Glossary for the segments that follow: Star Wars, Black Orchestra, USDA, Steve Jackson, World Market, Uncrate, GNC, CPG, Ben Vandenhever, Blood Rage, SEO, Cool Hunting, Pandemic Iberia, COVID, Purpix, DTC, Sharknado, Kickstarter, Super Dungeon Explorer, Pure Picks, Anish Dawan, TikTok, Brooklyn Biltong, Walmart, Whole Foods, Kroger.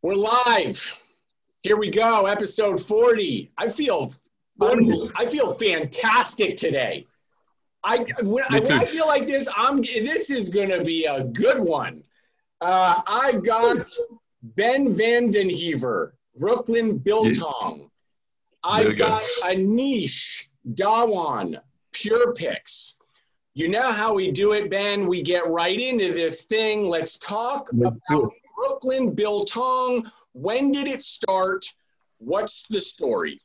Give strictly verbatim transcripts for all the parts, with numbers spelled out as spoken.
We're live. Here we go, episode forty. I feel, I feel fantastic today. I when, when I feel like this, I'm. This is going to be a good one. Uh, I've got Ben Vandenhever, Brooklyn Biltong. I've got Anish Dawan, Pure Picks. You know how we do it, Ben. We get right into this thing. Let's talk Let's about Brooklyn Biltong. When did it start? What's the story?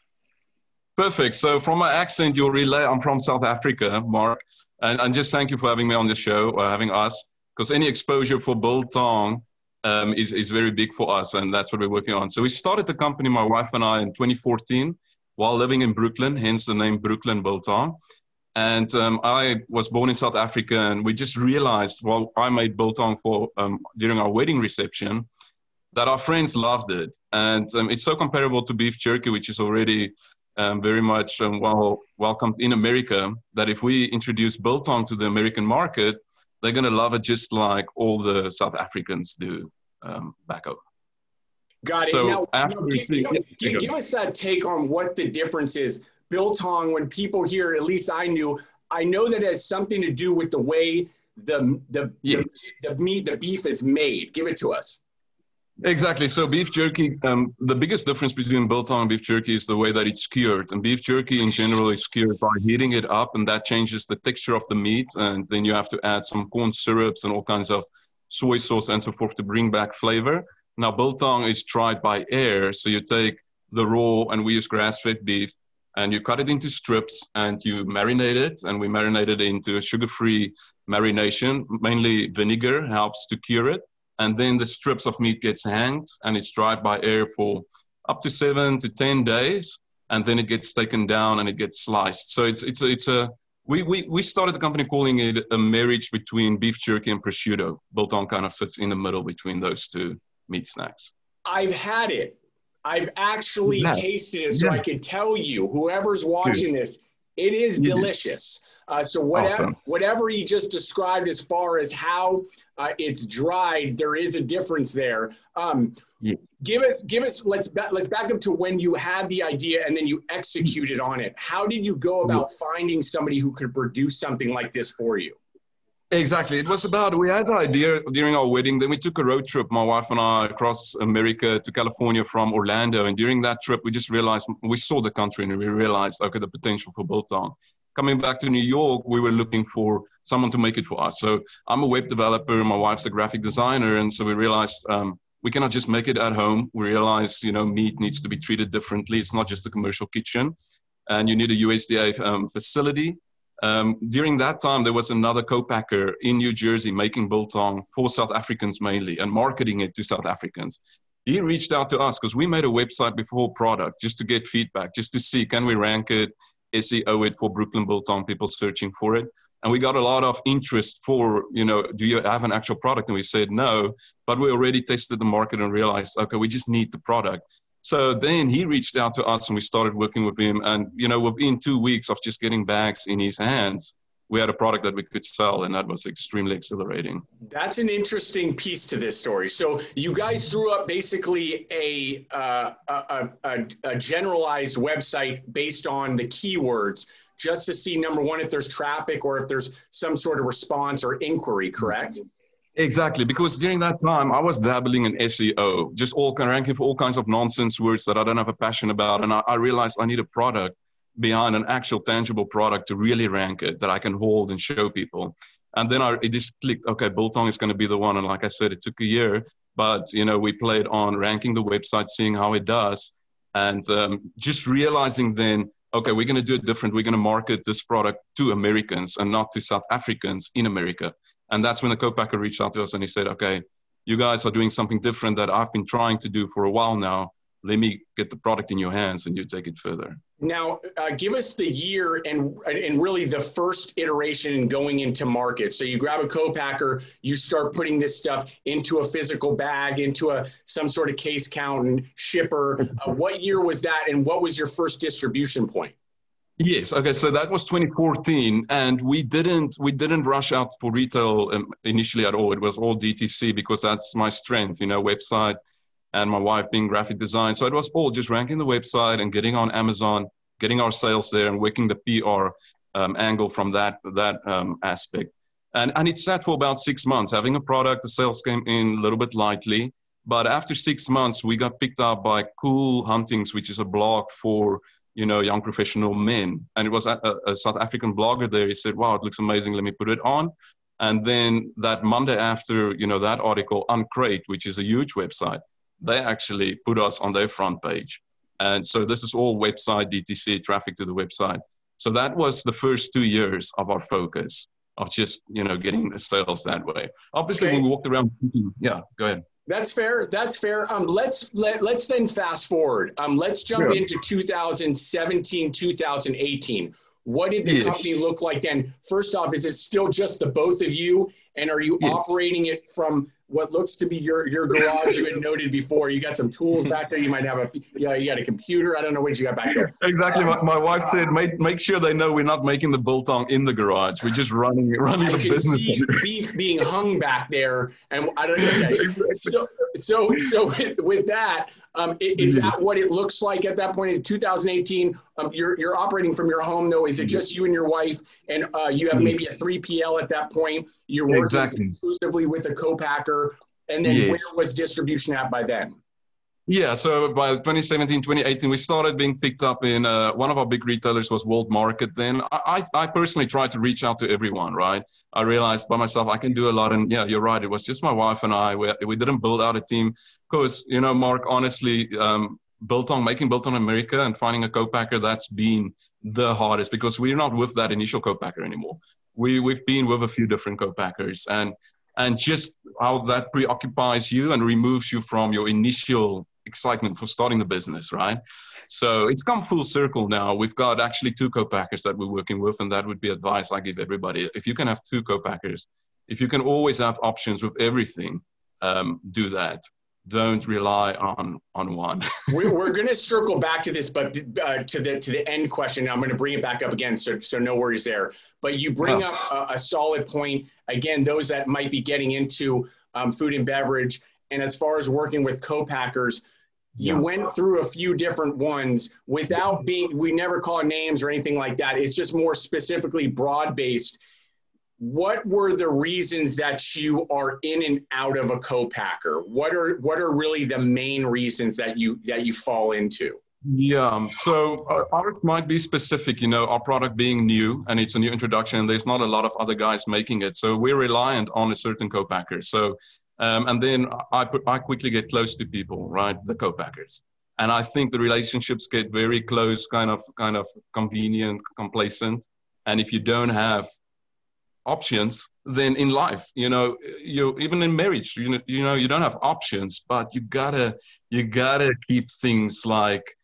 Perfect. So from my accent, you'll relay I'm from South Africa, Mark. And, and just thank you for having me on the show, or having us, because any exposure for Biltong um, is, is very big for us, and that's what we're working on. So we started the company, my wife and I, in twenty fourteen while living in Brooklyn, hence the name Brooklyn Biltong. And um, I was born in South Africa, and we just realized, well, I made Biltong for, um, during our wedding reception, that our friends loved it. And um, it's so comparable to beef jerky, which is already um, very much um, well welcomed in America, that if we introduce Biltong to the American market, they're going to love it just like all the South Africans do um, back home. Got it. So now, after no, give, see, you know, give, give us that take on what the difference is. Biltong, when people hear, at least I knew, I know that it has something to do with the way the the, yes. the, the meat, the beef is made. Give it to us. Exactly. So beef jerky, um, the biggest difference between Biltong and beef jerky is the way that it's cured. And beef jerky in general is cured by heating it up, and that changes the texture of the meat. And then you have to add some corn syrups and all kinds of soy sauce and so forth to bring back flavor. Now, Biltong is dried by air. So you take the raw, and we use grass-fed beef, and you cut it into strips and you marinate it. And we marinate it into a sugar-free marination. Mainly vinegar helps to cure it. And then the strips of meat gets hanged, and it's dried by air for up to seven to ten days. And then it gets taken down and it gets sliced. So it's, it's, it's a, we, we, we started the company calling it a marriage between beef jerky and prosciutto. Biltong kind of sits in the middle between those two meat snacks. I've had it. I've actually yeah. tasted it, so yeah. I can tell you, whoever's watching this, it is yes. delicious. Uh, so whatever awesome. whatever he just described as far as how uh, it's dried, there is a difference there. Um, yeah. Give us, give us. Let's ba let's back up to when you had the idea and then you executed on it. How did you go about yeah. finding somebody who could produce something like this for you? Exactly. It was about, we had the idea during our wedding, then we took a road trip, my wife and I, across America to California from Orlando. And during that trip, we just realized, we saw the country and we realized, okay, the potential for Biltong. Coming back to New York, we were looking for someone to make it for us. So I'm a web developer, my wife's a graphic designer. And so we realized um, we cannot just make it at home. We realized, you know, meat needs to be treated differently. It's not just a commercial kitchen. And you need a U S D A um, facility. Um, during that time, there was another co-packer in New Jersey making Biltong for South Africans mainly and marketing it to South Africans. He reached out to us because we made a website before product just to get feedback, just to see, can we rank it, S E O it for Brooklyn Biltong, people searching for it. And we got a lot of interest for, you know, do you have an actual product? And we said no, but we already tested the market and realized, okay, we just need the product. So then he reached out to us and we started working with him. And, you know, within two weeks of just getting bags in his hands, we had a product that we could sell, and that was extremely exhilarating. That's an interesting piece to this story. So you guys threw up basically a, uh, a, a, a generalized website based on the keywords just to see, number one, if there's traffic or if there's some sort of response or inquiry, correct? Exactly, because during that time, I was dabbling in S E O, just all ranking for all kinds of nonsense words that I don't have a passion about. And I, I realized I need a product behind an actual tangible product to really rank it, that I can hold and show people. And then I, it just clicked, okay, Biltong is going to be the one. And like I said, it took a year, but, you know, we played on ranking the website, seeing how it does, and um, just realizing then, okay, we're going to do it different. We're going to market this product to Americans and not to South Africans in America. And that's when the co-packer reached out to us and he said, okay, you guys are doing something different that I've been trying to do for a while now. Let me get the product in your hands and you take it further. Now, uh, give us the year and, and really the first iteration in going into market. So you grab a co-packer, you start putting this stuff into a physical bag, into a some sort of case count and shipper. Uh, what year was that and what was your first distribution point? Yes. Okay. So that was twenty fourteen, and we didn't we didn't rush out for retail um, initially at all. It was all D T C because that's my strength, you know, website, and my wife being graphic design. So it was all just ranking the website and getting on Amazon, getting our sales there and working the P R um, angle from that, that um, aspect. And, and it sat for about six months, having a product. The sales came in a little bit lightly. But after six months, we got picked up by Cool Hunting, which is a blog for, you know, young professional men. And it was a, a South African blogger there. He said, wow, it looks amazing. Let me put it on. And then that Monday after, you know, that article, Uncrate, which is a huge website, they actually put us on their front page. And so this is all website, D T C, traffic to the website. So that was the first two years of our focus of just, you know, getting the sales that way. Obviously, okay. When we walked around, yeah, go ahead. That's fair. That's fair. Um, let's let, let's then fast forward. Um, let's jump yeah. into two thousand seventeen, two thousand eighteen. What did the yeah. company look like then? First off, is it still just the both of you, and are you yeah. operating it from what looks to be your your garage? You had noted before you got some tools back there. You might have a you, know, you got a computer. I don't know what you got back there. Exactly. Um, my, my wife said, make make sure they know we're not making the biltong in the garage. We're just running running I the business. I could see beef being hung back there, and I don't know. Okay. So so so with, with that. Um, is that what it looks like at that point in two thousand eighteen? Um, you're, you're operating from your home though. Is it just you and your wife? And uh, you have maybe a three P L at that point. You're working exactly. exclusively with a co-packer. And then yes. where was distribution at by then? Yeah, so by twenty seventeen, twenty eighteen, we started being picked up in uh, one of our big retailers was World Market then. I, I, I personally tried to reach out to everyone, right? I realized by myself I can do a lot. And yeah, you're right. It was just my wife and I. We, we didn't build out a team. Because, you know, Mark, honestly, um, Biltong, making Biltong America and finding a co-packer, that's been the hardest because we're not with that initial co-packer anymore. We, we've been with a few different co-packers and, and just how that preoccupies you and removes you from your initial excitement for starting the business, right? So it's come full circle now. We've got actually two co-packers that we're working with, and that would be advice I give everybody. If you can have two co-packers, if you can always have options with everything, um, do that. Don't rely on on one. we're we're going to circle back to this, but uh, to the to the end question. I'm going to bring it back up again, so so no worries there. But you bring oh. up a, a solid point again. Those that might be getting into um, food and beverage, and as far as working with co-packers, you yeah. went through a few different ones without being. We never call names or anything like that. It's just more specifically broad based. What were the reasons that you are in and out of a co-packer? What are what are really the main reasons that you that you fall into? Yeah, so ours might be specific, you know, our product being new and it's a new introduction and there's not a lot of other guys making it. So we're reliant on a certain co-packer. So, um, and then I, I quickly get close to people, right, the co-packers. And I think the relationships get very close, kind of, kind of convenient, complacent. And if you don't have options, then in life, you know, you even in marriage, you know, you know, you don't have options, but you gotta, you gotta keep things like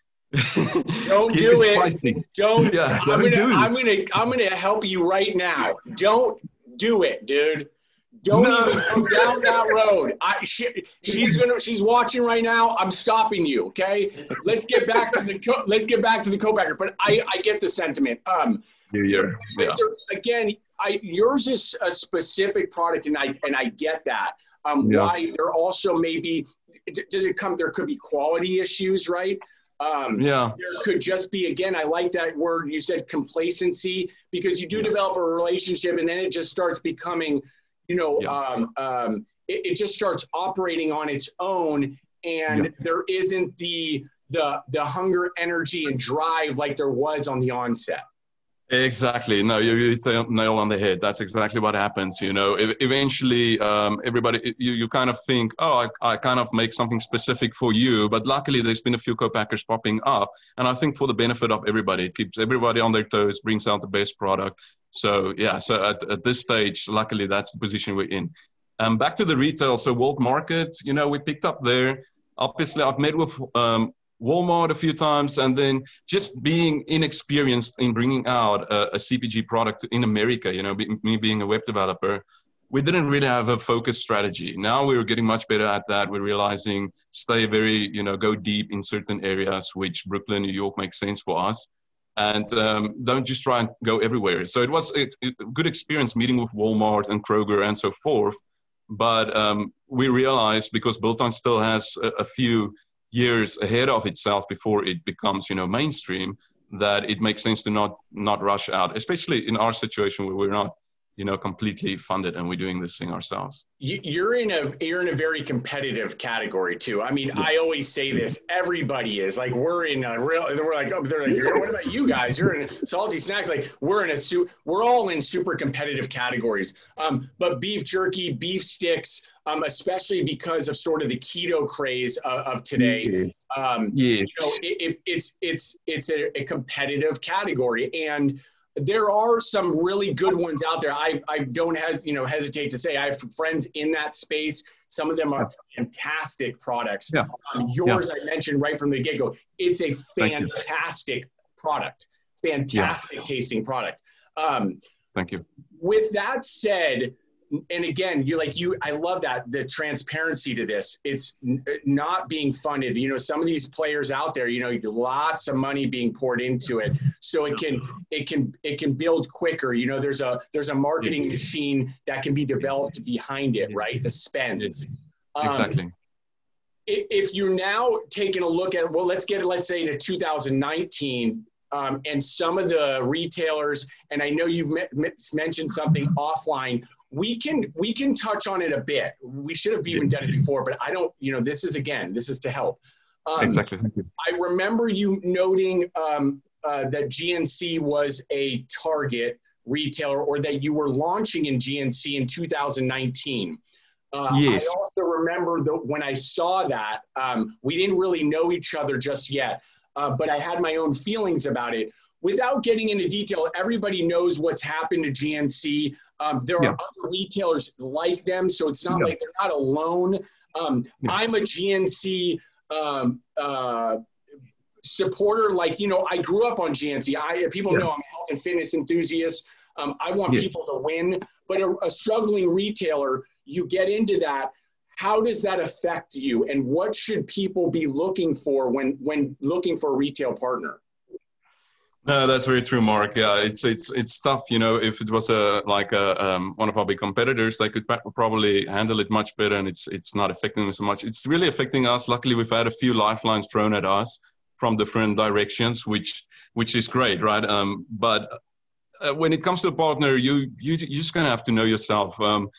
don't do it. Spicy. Don't. Yeah, I'm don't gonna, do it. I'm gonna, I'm gonna help you right now. Don't do it, dude. Don't no. even go down that road. I, she, she's gonna, she's watching right now. I'm stopping you. Okay, let's get back to the, co let's get back to the co-packer. But I, I get the sentiment. Um, New Year. Yeah. Again. I, yours is a specific product, and I and I get that. Um, yeah. Why there also maybe does it come? There could be quality issues, right? Um, yeah. There could just be again. I like that word you said, complacency, because you do yeah. develop a relationship, and then it just starts becoming, you know, yeah. um, um, it, it just starts operating on its own, and yeah. there isn't the the the hunger, energy, and drive like there was on the onset. Exactly. No, you, you hit the nail on the head. That's exactly what happens. You know, e eventually um, everybody, you, you kind of think, oh, I, I kind of make something specific for you. But luckily there's been a few co-packers popping up. And I think for the benefit of everybody, it keeps everybody on their toes, brings out the best product. So yeah, so at, at this stage, luckily that's the position we're in. Um, back to the retail. So World Market, you know, we picked up there. Obviously I've met with, um, Walmart a few times, and then just being inexperienced in bringing out a, a C P G product in America, you know, be, me being a web developer, we didn't really have a focused strategy. Now we were getting much better at that. We're realizing stay very, you know, go deep in certain areas, which Brooklyn, New York makes sense for us. And um, don't just try and go everywhere. So it was a, a good experience meeting with Walmart and Kroger and so forth. But um, we realized, because Biltong still has a, a few years ahead of itself before it becomes, you know, mainstream, that it makes sense to not not rush out, especially in our situation where we're not, you know, completely funded and we're doing this thing ourselves. You're in a you're in a very competitive category too. I mean, yeah. I always say this. Everybody is like, we're in a real. We're like, oh, they're like, what about you guys? You're in salty snacks. Like, we're in a su- We're all in super competitive categories. Um, but beef jerky, beef sticks, um, especially because of sort of the keto craze of, of today. Yes. Um, yes. You know, it, it, it's it's it's a, a competitive category. And there are some really good ones out there. I, I don't hes- you know, hesitate to say I have friends in that space. Some of them are fantastic products. Yeah. Um, yours, yeah. I mentioned right from the get-go. It's a fantastic product, fantastic yeah. tasting product. Um, Thank you. With that said, and again, you like you, I love that, the transparency to this. It's n- not being funded. You know, some of these players out there, you know, lots of money being poured into it, so it can, it can, it can build quicker. You know, there's a, there's a marketing machine that can be developed behind it, right? The spend. Um, exactly. If you're now taking a look at, well, let's get, let's say to two thousand nineteen. Um, and some of the retailers, and I know you've m- mentioned something offline, we can we can touch on it a bit. We should have even done it before, but I don't, you know, this is, again, this is to help. Um, exactly. Thank you. I remember you noting um, uh, that G N C was a target retailer, or that you were launching in G N C in two thousand nineteen. Uh, yes. I also remember that when I saw that, um, we didn't really know each other just yet. Uh, but I had my own feelings about it. Without getting into detail, everybody knows what's happened to G N C. Um, there yeah. are other retailers like them, so it's not yeah. like they're not alone. Um, yeah. I'm a G N C um, uh, supporter. Like, you know, I grew up on G N C. I People yeah. know I'm a health and fitness enthusiast. Um, I want yes. people to win. But a, a struggling retailer, you get into that. How does that affect you, and what should people be looking for when, when looking for a retail partner? No, that's very true, Mark. Yeah, it's it's it's tough. You know, if it was a like a um, one of our big competitors, they could probably handle it much better, and it's it's not affecting them so much. It's really affecting us. Luckily, we've had a few lifelines thrown at us from different directions, which which is great, right? Um, but uh, when it comes to a partner, you you you just gonna have to know yourself. Um,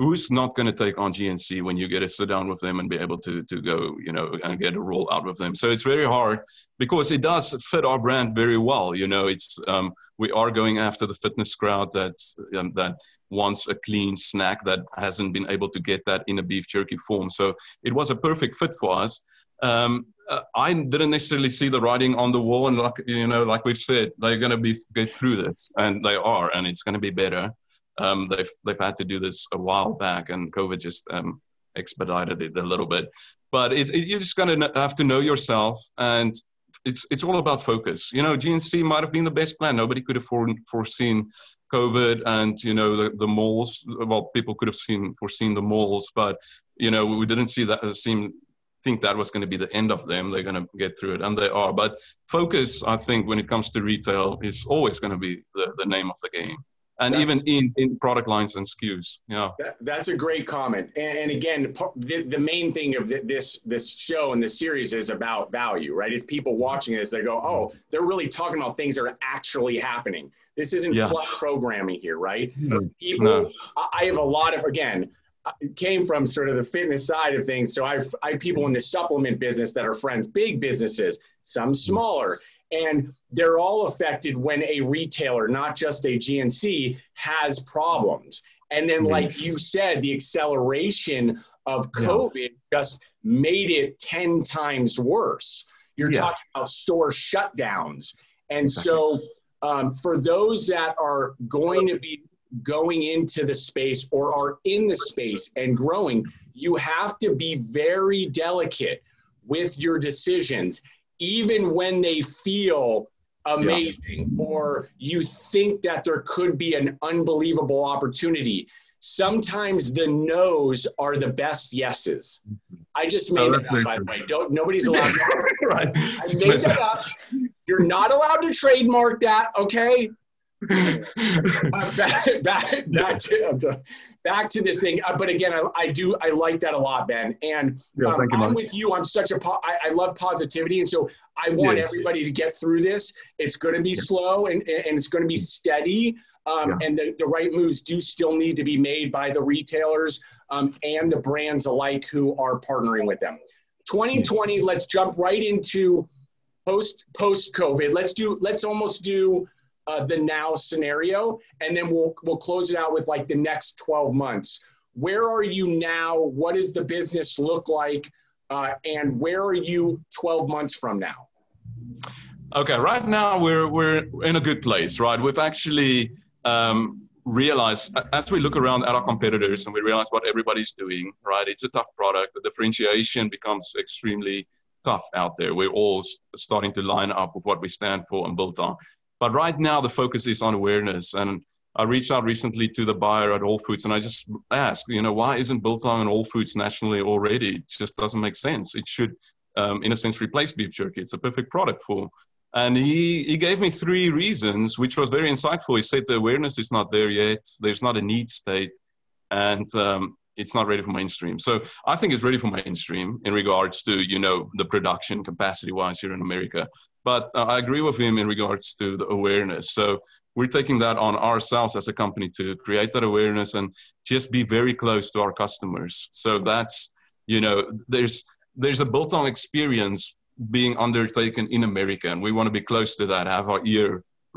Who's not going to take on G N C when you get to sit down with them and be able to to go, you know, and get a roll out with them? So it's very hard, because it does fit our brand very well. You know, it's um, we are going after the fitness crowd that um, that wants a clean snack that hasn't been able to get that in a beef jerky form. So it was a perfect fit for us. Um, I didn't necessarily see the writing on the wall, and like you know, like we've said, they're going to be get through this, and they are, and it's going to be better. Um, they've they've had to do this a while back, and COVID just um, expedited it a little bit. But it, it, you're just gonna have to know yourself, and it's it's all about focus. You know, G N C might have been the best plan. Nobody could have foreseen COVID, and you know the, the malls. Well, people could have seen foreseen the malls, but you know we didn't see that. Seem think that was going to be the end of them. They're going to get through it, and they are. But focus, I think, when it comes to retail, is always going to be the, the name of the game. And that's, even in, in product lines and S K Us, yeah. That, that's a great comment. And, and again, the, the main thing of this this show and this series is about value, right? It's people watching this, they go, oh, they're really talking about things that are actually happening. This isn't yeah. fluff programming here, right? Mm-hmm. People, no. I, I have a lot of, again, I came from sort of the fitness side of things. So I've, I have people in the supplement business that are friends, big businesses, some smaller. And they're all affected when a retailer, not just a G N C, has problems. And then, like you said, the acceleration of COVID yeah. just made it ten times worse. You're yeah. talking about store shutdowns. And exactly. so um, for those that are going to be going into the space or are in the space and growing, you have to be very delicate with your decisions, even when they feel amazing yeah. or you think that there could be an unbelievable opportunity. Sometimes the no's are the best yeses. I just made oh, that up, by the way. Don't, nobody's allowed to. Right. I just made that up. You're not allowed to trademark that, okay? back, back, back, to, back to this thing. Uh, but again, I, I do, I like that a lot, Ben. And yeah, um, I'm much. with you. I'm such a, po- I, I love positivity. And so I want yes, everybody yes. to get through this. It's going to be yes. slow and, and it's going to be steady. Um, yeah. And the, the right moves do still need to be made by the retailers um, and the brands alike who are partnering with them. twenty twenty, yes. let's jump right into post, post COVID. Let's do, let's almost do Uh, the now scenario, and then we'll we'll close it out with like the next twelve months. Where are you now? What does the business look like? Uh, and where are you twelve months from now? Okay, right now we're we're in a good place, right? We've actually um, realized, as we look around at our competitors and we realize what everybody's doing, right? It's a tough product. The differentiation becomes extremely tough out there. We're all starting to line up with what we stand for and built on. But right now, the focus is on awareness. And I reached out recently to the buyer at Whole Foods, and I just asked, you know, why isn't Biltong and Whole Foods nationally already? It just doesn't make sense. It should, um, in a sense, replace beef jerky. It's a perfect product for. And he, he gave me three reasons, which was very insightful. He said the awareness is not there yet. There's not a need state. And um, it's not ready for mainstream. So I think it's ready for mainstream in regards to, you know, the production capacity-wise here in America. But uh, I agree with him in regards to the awareness. So we're taking that on ourselves as a company to create that awareness and just be very close to our customers. So that's, you know, there's there's a Biltong experience being undertaken in America, and we want to be close to that, have our ear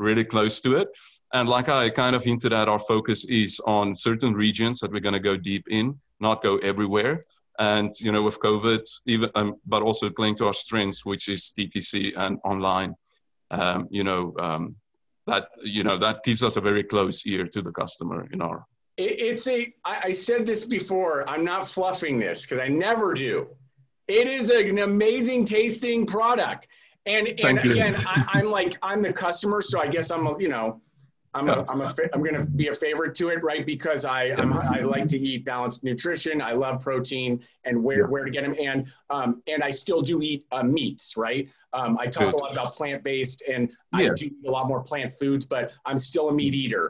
really close to it. And like I kind of hinted at, our focus is on certain regions that we're going to go deep in, not go everywhere. And, you know, with COVID, even, um, but also playing to our strengths, which is D T C and online, um, you know, um, that, you know, that gives us a very close ear to the customer in our. It, it's a, I, I said this before, I'm not fluffing this because I never do. It is a, an amazing tasting product. And, and again, I, I'm like, I'm the customer. So I guess I'm, a, you know, I'm a, I'm a, I'm going to be a favorite to it, right? Because I, I'm, I like to eat balanced nutrition. I love protein and where, where to get them. And, um, and I still do eat uh, meats, right? Um, I talk a lot about plant-based and yeah. I do eat a lot more plant foods, but I'm still a meat eater.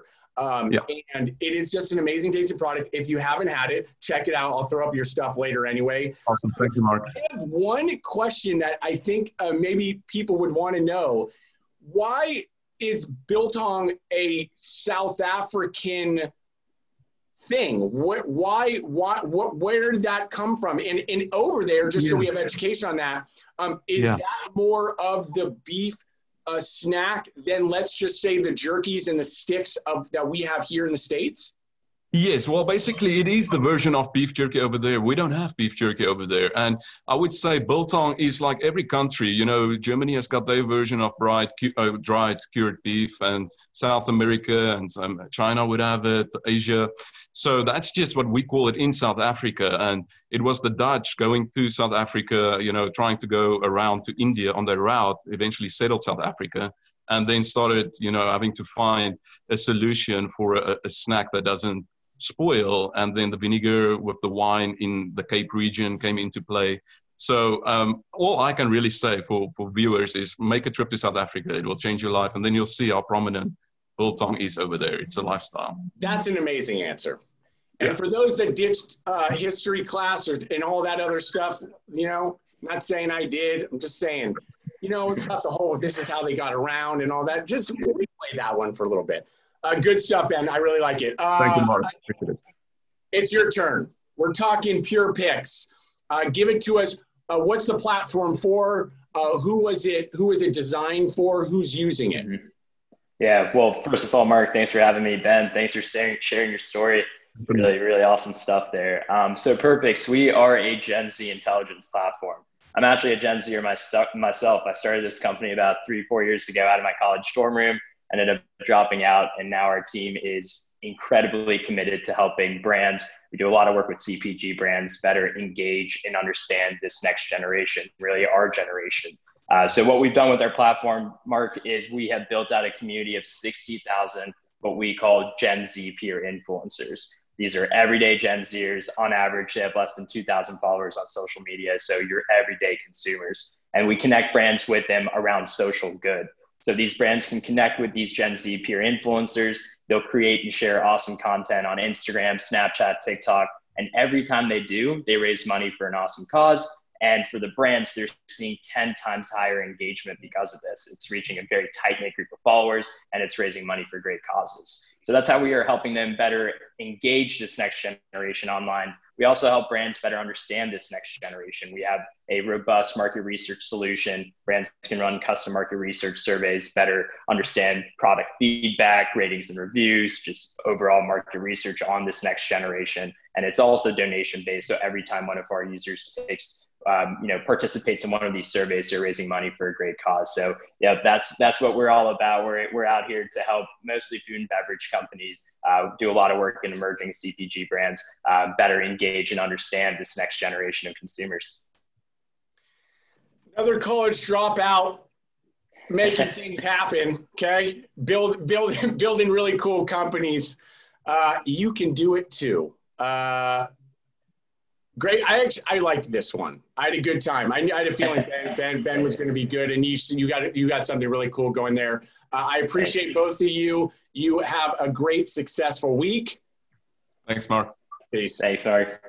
Um, yeah. And it is just an amazing tasting product. If you haven't had it, check it out. I'll throw up your stuff later anyway. Awesome. Thank you, Mark. I have one question that I think uh, maybe people would want to know. Why is Biltong a South African thing? What, why, why, what, where did that come from? And, and over there, just yeah. so we have education on that, um, is yeah. that more of the beef uh, snack than, let's just say, the jerkies and the sticks of that we have here in the States? Yes, well, basically, it is the version of beef jerky over there. We don't have beef jerky over there. And I would say Biltong is like every country. You know, Germany has got their version of dried, uh, dried cured beef, and South America and um, China would have it, Asia. So that's just what we call it in South Africa. And it was the Dutch going to South Africa, you know, trying to go around to India on their route, eventually settled South Africa. And then started, you know, having to find a solution for a, a snack that doesn't spoil, and then the vinegar with the wine in the Cape region came into play. So um, all I can really say for, for viewers is make a trip to South Africa. It will change your life, and then you'll see how prominent Biltong is over there. It's a lifestyle. That's an amazing answer. And yeah. for those that ditched uh, history class or, and all that other stuff, you know, not saying I did, I'm just saying, you know, about the whole, this is how they got around and all that. Just replay that one for a little bit. Uh, good stuff, Ben. I really like it. Uh, Thank you, Mark. Appreciate it. It's your turn. We're talking Pure Picks. Uh, give it to us. Uh, what's the platform for? Uh, who was it? Who is it designed for? Who's using it? Yeah. Well, first of all, Mark, thanks for having me. Ben, thanks for sharing, sharing your story. Really, really awesome stuff there. Um, so Purpix, we are a Gen Z intelligence platform. I'm actually a Gen Zer myself. I started this company about three, four years ago out of my college dorm room. Ended up dropping out, and now our team is incredibly committed to helping brands. We do a lot of work with C P G brands better engage and understand this next generation, really our generation. Uh, so what we've done with our platform, Mark, is we have built out a community of sixty thousand, what we call Gen Z peer influencers. These are everyday Gen Zers. On average, they have less than two thousand followers on social media. So your everyday consumers, and we connect brands with them around social good. So these brands can connect with these Gen Z peer influencers. They'll create and share awesome content on Instagram, Snapchat, TikTok. And every time they do, they raise money for an awesome cause. And for the brands, they're seeing ten times higher engagement because of this. It's reaching a very tight-knit group of followers, and it's raising money for great causes. So that's how we are helping them better engage this next generation online. We also help brands better understand this next generation. We have a robust market research solution. Brands can run custom market research surveys, better understand product feedback, ratings and reviews, just overall market research on this next generation. And it's also donation-based. So every time one of our users takes, um, you know, participates in one of these surveys, they're raising money for a great cause. So yeah, that's that's what we're all about. We're we're out here to help mostly food and beverage companies uh, do a lot of work in emerging C P G brands, uh, better engage and understand this next generation of consumers. Another college dropout making things happen. Okay, build build building really cool companies. Uh, you can do it too. Uh, Great. I actually, I liked this one. I had a good time. I, I had a feeling Ben, Ben, Ben was going to be good. And you, you got, you got something really cool going there. Uh, I appreciate Thanks. both of you. You have a great, successful week. Thanks, Mark. Peace. Thanks, Mark.